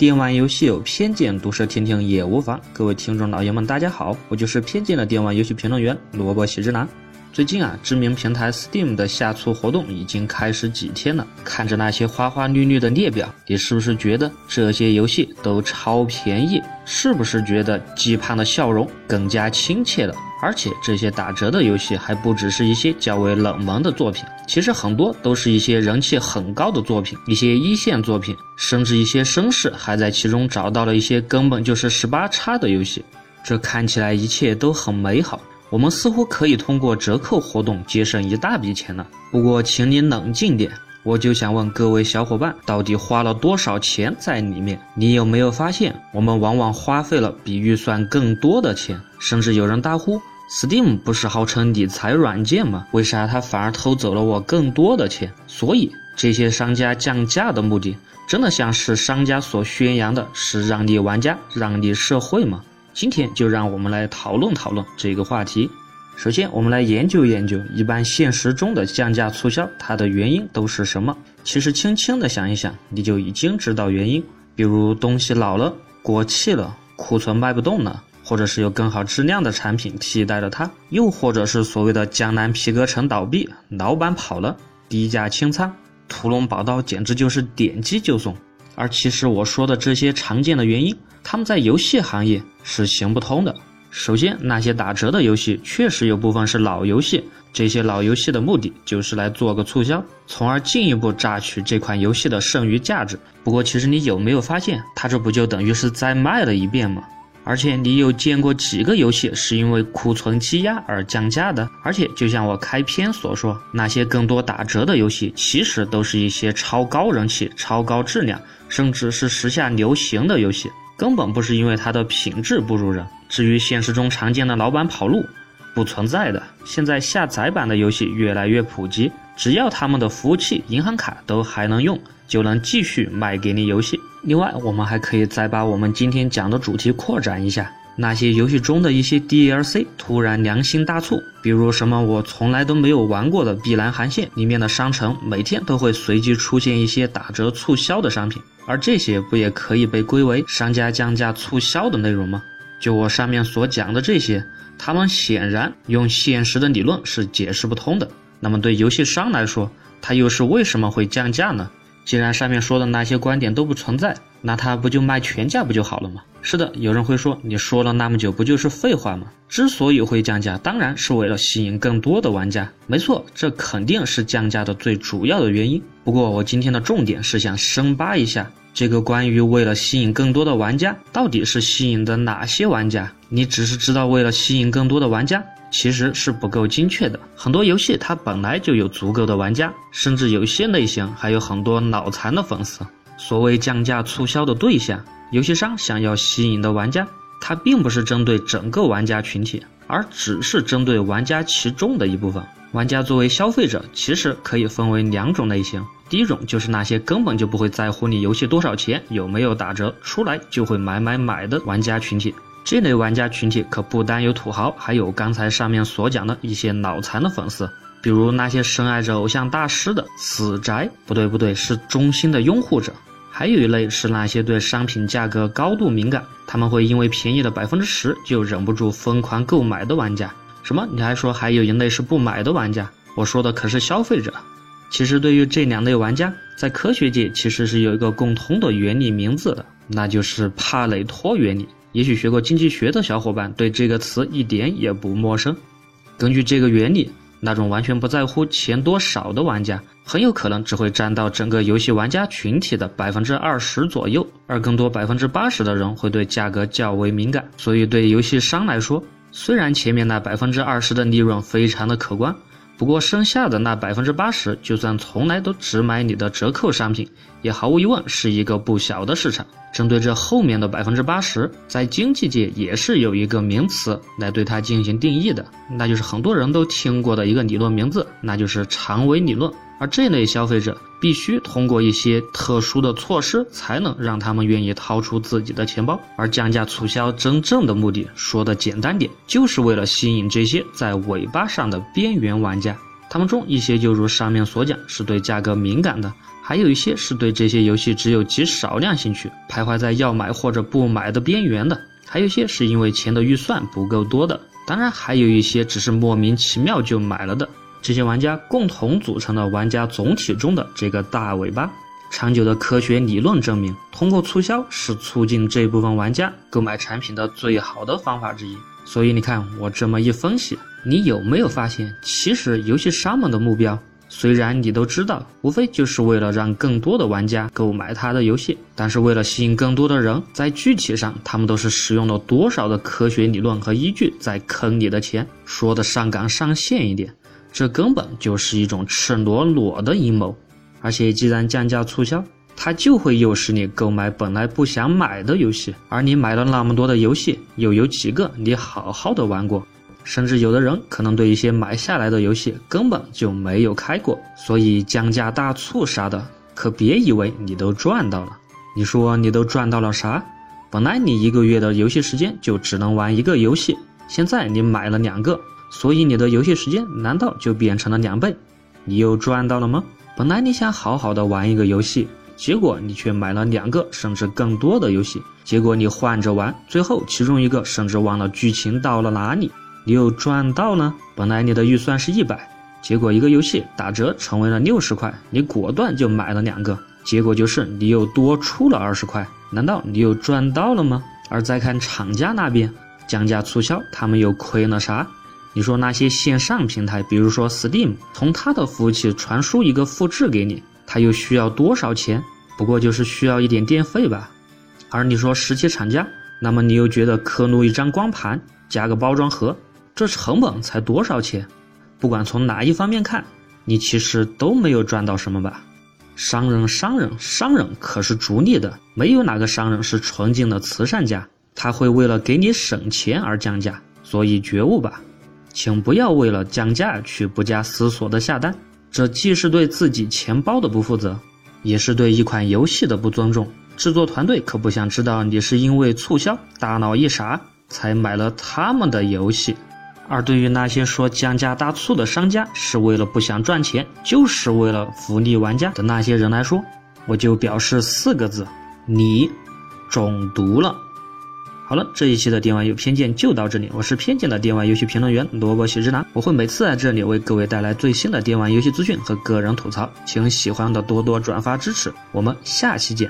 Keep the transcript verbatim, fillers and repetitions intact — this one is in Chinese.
电玩游戏有偏见，毒舌听听也无妨。各位听众老爷们大家好，我就是偏见的电玩游戏评论员萝卜喜之男。最近啊，知名平台 Steam 的下促活动已经开始几天了，看着那些花花绿绿的列表，你是不是觉得这些游戏都超便宜？是不是觉得鸡胖的笑容更加亲切了？而且这些打折的游戏还不只是一些较为冷门的作品，其实很多都是一些人气很高的作品，一些一线作品，甚至一些绅士还在其中找到了一些根本就是 十八 X 的游戏。这看起来一切都很美好，我们似乎可以通过折扣活动节省一大笔钱了。不过请你冷静点，我就想问各位小伙伴，到底花了多少钱在里面？你有没有发现，我们往往花费了比预算更多的钱，甚至有人大呼Steam 不是号称理财软件吗？为啥它反而偷走了我更多的钱？所以这些商家降价的目的，真的像是商家所宣扬的是让利玩家、让利社会吗？今天就让我们来讨论讨论这个话题。首先我们来研究研究，一般现实中的降价促销它的原因都是什么？其实轻轻的想一想，你就已经知道原因，比如东西老了、过期了、库存卖不动了，或者是有更好质量的产品替代了它，又或者是所谓的江南皮革城倒闭，老板跑了，低价清仓，屠龙宝刀简直就是点击就送。而其实我说的这些常见的原因，他们在游戏行业是行不通的。首先，那些打折的游戏确实有部分是老游戏，这些老游戏的目的就是来做个促销，从而进一步榨取这款游戏的剩余价值。不过其实你有没有发现，它这不就等于是再卖了一遍吗？而且你有见过几个游戏是因为库存积压而降价的？而且就像我开篇所说，那些更多打折的游戏其实都是一些超高人气、超高质量，甚至是时下流行的游戏，根本不是因为它的品质不如人。至于现实中常见的老板跑路，不存在的。现在下载版的游戏越来越普及，只要他们的服务器、银行卡都还能用，就能继续卖给你游戏。另外我们还可以再把我们今天讲的主题扩展一下，那些游戏中的一些 D L C 突然良心大促，比如什么我从来都没有玩过的碧蓝航线里面的商城，每天都会随机出现一些打折促销的商品，而这些不也可以被归为商家降价促销的内容吗？就我上面所讲的这些，他们显然用现实的理论是解释不通的。那么对游戏商来说，它又是为什么会降价呢？既然上面说的那些观点都不存在，那它不就卖全价不就好了吗？是的，有人会说，你说了那么久不就是废话吗？之所以会降价，当然是为了吸引更多的玩家。没错，这肯定是降价的最主要的原因。不过我今天的重点是想深扒一下这个关于为了吸引更多的玩家，到底是吸引的哪些玩家？你只是知道为了吸引更多的玩家，其实是不够精确的。很多游戏它本来就有足够的玩家，甚至有些类型还有很多脑残的粉丝。所谓降价促销的对象，游戏商想要吸引的玩家，它并不是针对整个玩家群体，而只是针对玩家其中的一部分。玩家作为消费者，其实可以分为两种类型。第一种就是那些根本就不会在乎你游戏多少钱、有没有打折，出来就会买买买的玩家群体。这类玩家群体可不单有土豪，还有刚才上面所讲的一些脑残的粉丝，比如那些深爱着偶像大师的死宅，不对不对，是忠心的拥护者。还有一类是那些对商品价格高度敏感，他们会因为便宜了 百分之十 就忍不住疯狂购买的玩家。什么？你还说还有一类是不买的玩家？我说的可是消费者。其实对于这两类玩家，在科学界其实是有一个共通的原理名字的，那就是帕累托原理。也许学过经济学的小伙伴对这个词一点也不陌生。根据这个原理，那种完全不在乎钱多少的玩家，很有可能只会占到整个游戏玩家群体的 百分之二十 左右，而更多 百分之八十 的人会对价格较为敏感。所以对游戏商来说，虽然前面那 百分之二十 的利润非常的可观，不过剩下的那 百分之八十 就算从来都只买你的折扣商品，也毫无疑问是一个不小的市场。针对这后面的 百分之八十， 在经济界也是有一个名词来对它进行定义的，那就是很多人都听过的一个理论名字，那就是长尾理论。而这类消费者必须通过一些特殊的措施才能让他们愿意掏出自己的钱包。而降价促销真正的目的，说的简单点，就是为了吸引这些在尾巴上的边缘玩家。他们中一些就如上面所讲是对价格敏感的，还有一些是对这些游戏只有极少量兴趣，徘徊在要买或者不买的边缘的，还有一些是因为钱的预算不够多的，当然还有一些只是莫名其妙就买了的。这些玩家共同组成了玩家总体中的这个大尾巴。长久的科学理论证明，通过促销是促进这部分玩家购买产品的最好的方法之一。所以你看我这么一分析，你有没有发现，其实游戏商们的目标虽然你都知道，无非就是为了让更多的玩家购买他的游戏，但是为了吸引更多的人，在具体上他们都是使用了多少的科学理论和依据在坑你的钱。说的上纲上线一点，这根本就是一种赤裸裸的阴谋。而且既然降价促销，它就会诱使你购买本来不想买的游戏，而你买了那么多的游戏，又有几个你好好的玩过？甚至有的人可能对一些买下来的游戏根本就没有开过，所以降价大促啥的，可别以为你都赚到了。你说你都赚到了啥？本来你一个月的游戏时间就只能玩一个游戏，现在你买了两个，所以你的游戏时间难道就变成了两倍？你又赚到了吗？本来你想好好的玩一个游戏，结果你却买了两个甚至更多的游戏，结果你换着玩，最后其中一个甚至忘了剧情到了哪里，你又赚到呢？本来你的预算是一百，结果一个游戏打折成为了六十块，你果断就买了两个，结果就是你又多出了二十块，难道你又赚到了吗？而再看厂家那边，降价促销他们又亏了啥？你说那些线上平台，比如说 Steam， 从它的服务器传输一个复制给你，它又需要多少钱？不过就是需要一点电费吧。而你说实体厂家，那么你又觉得刻录一张光盘加个包装盒，这成本才多少钱？不管从哪一方面看，你其实都没有赚到什么吧。商人商人商人可是逐利的，没有哪个商人是纯净的慈善家，他会为了给你省钱而降价，所以觉悟吧。请不要为了降价去不加思索的下单，这既是对自己钱包的不负责，也是对一款游戏的不尊重。制作团队可不想知道你是因为促销大脑一傻才买了他们的游戏。而对于那些说降价大促的商家是为了不想赚钱，就是为了福利玩家的那些人来说，我就表示四个字：你中毒了。好了，这一期的电玩有偏见就到这里，我是偏见的电玩游戏评论员萝卜喜之郎，我会每次在这里为各位带来最新的电玩游戏资讯和个人吐槽，请喜欢的多多转发支持，我们下期见。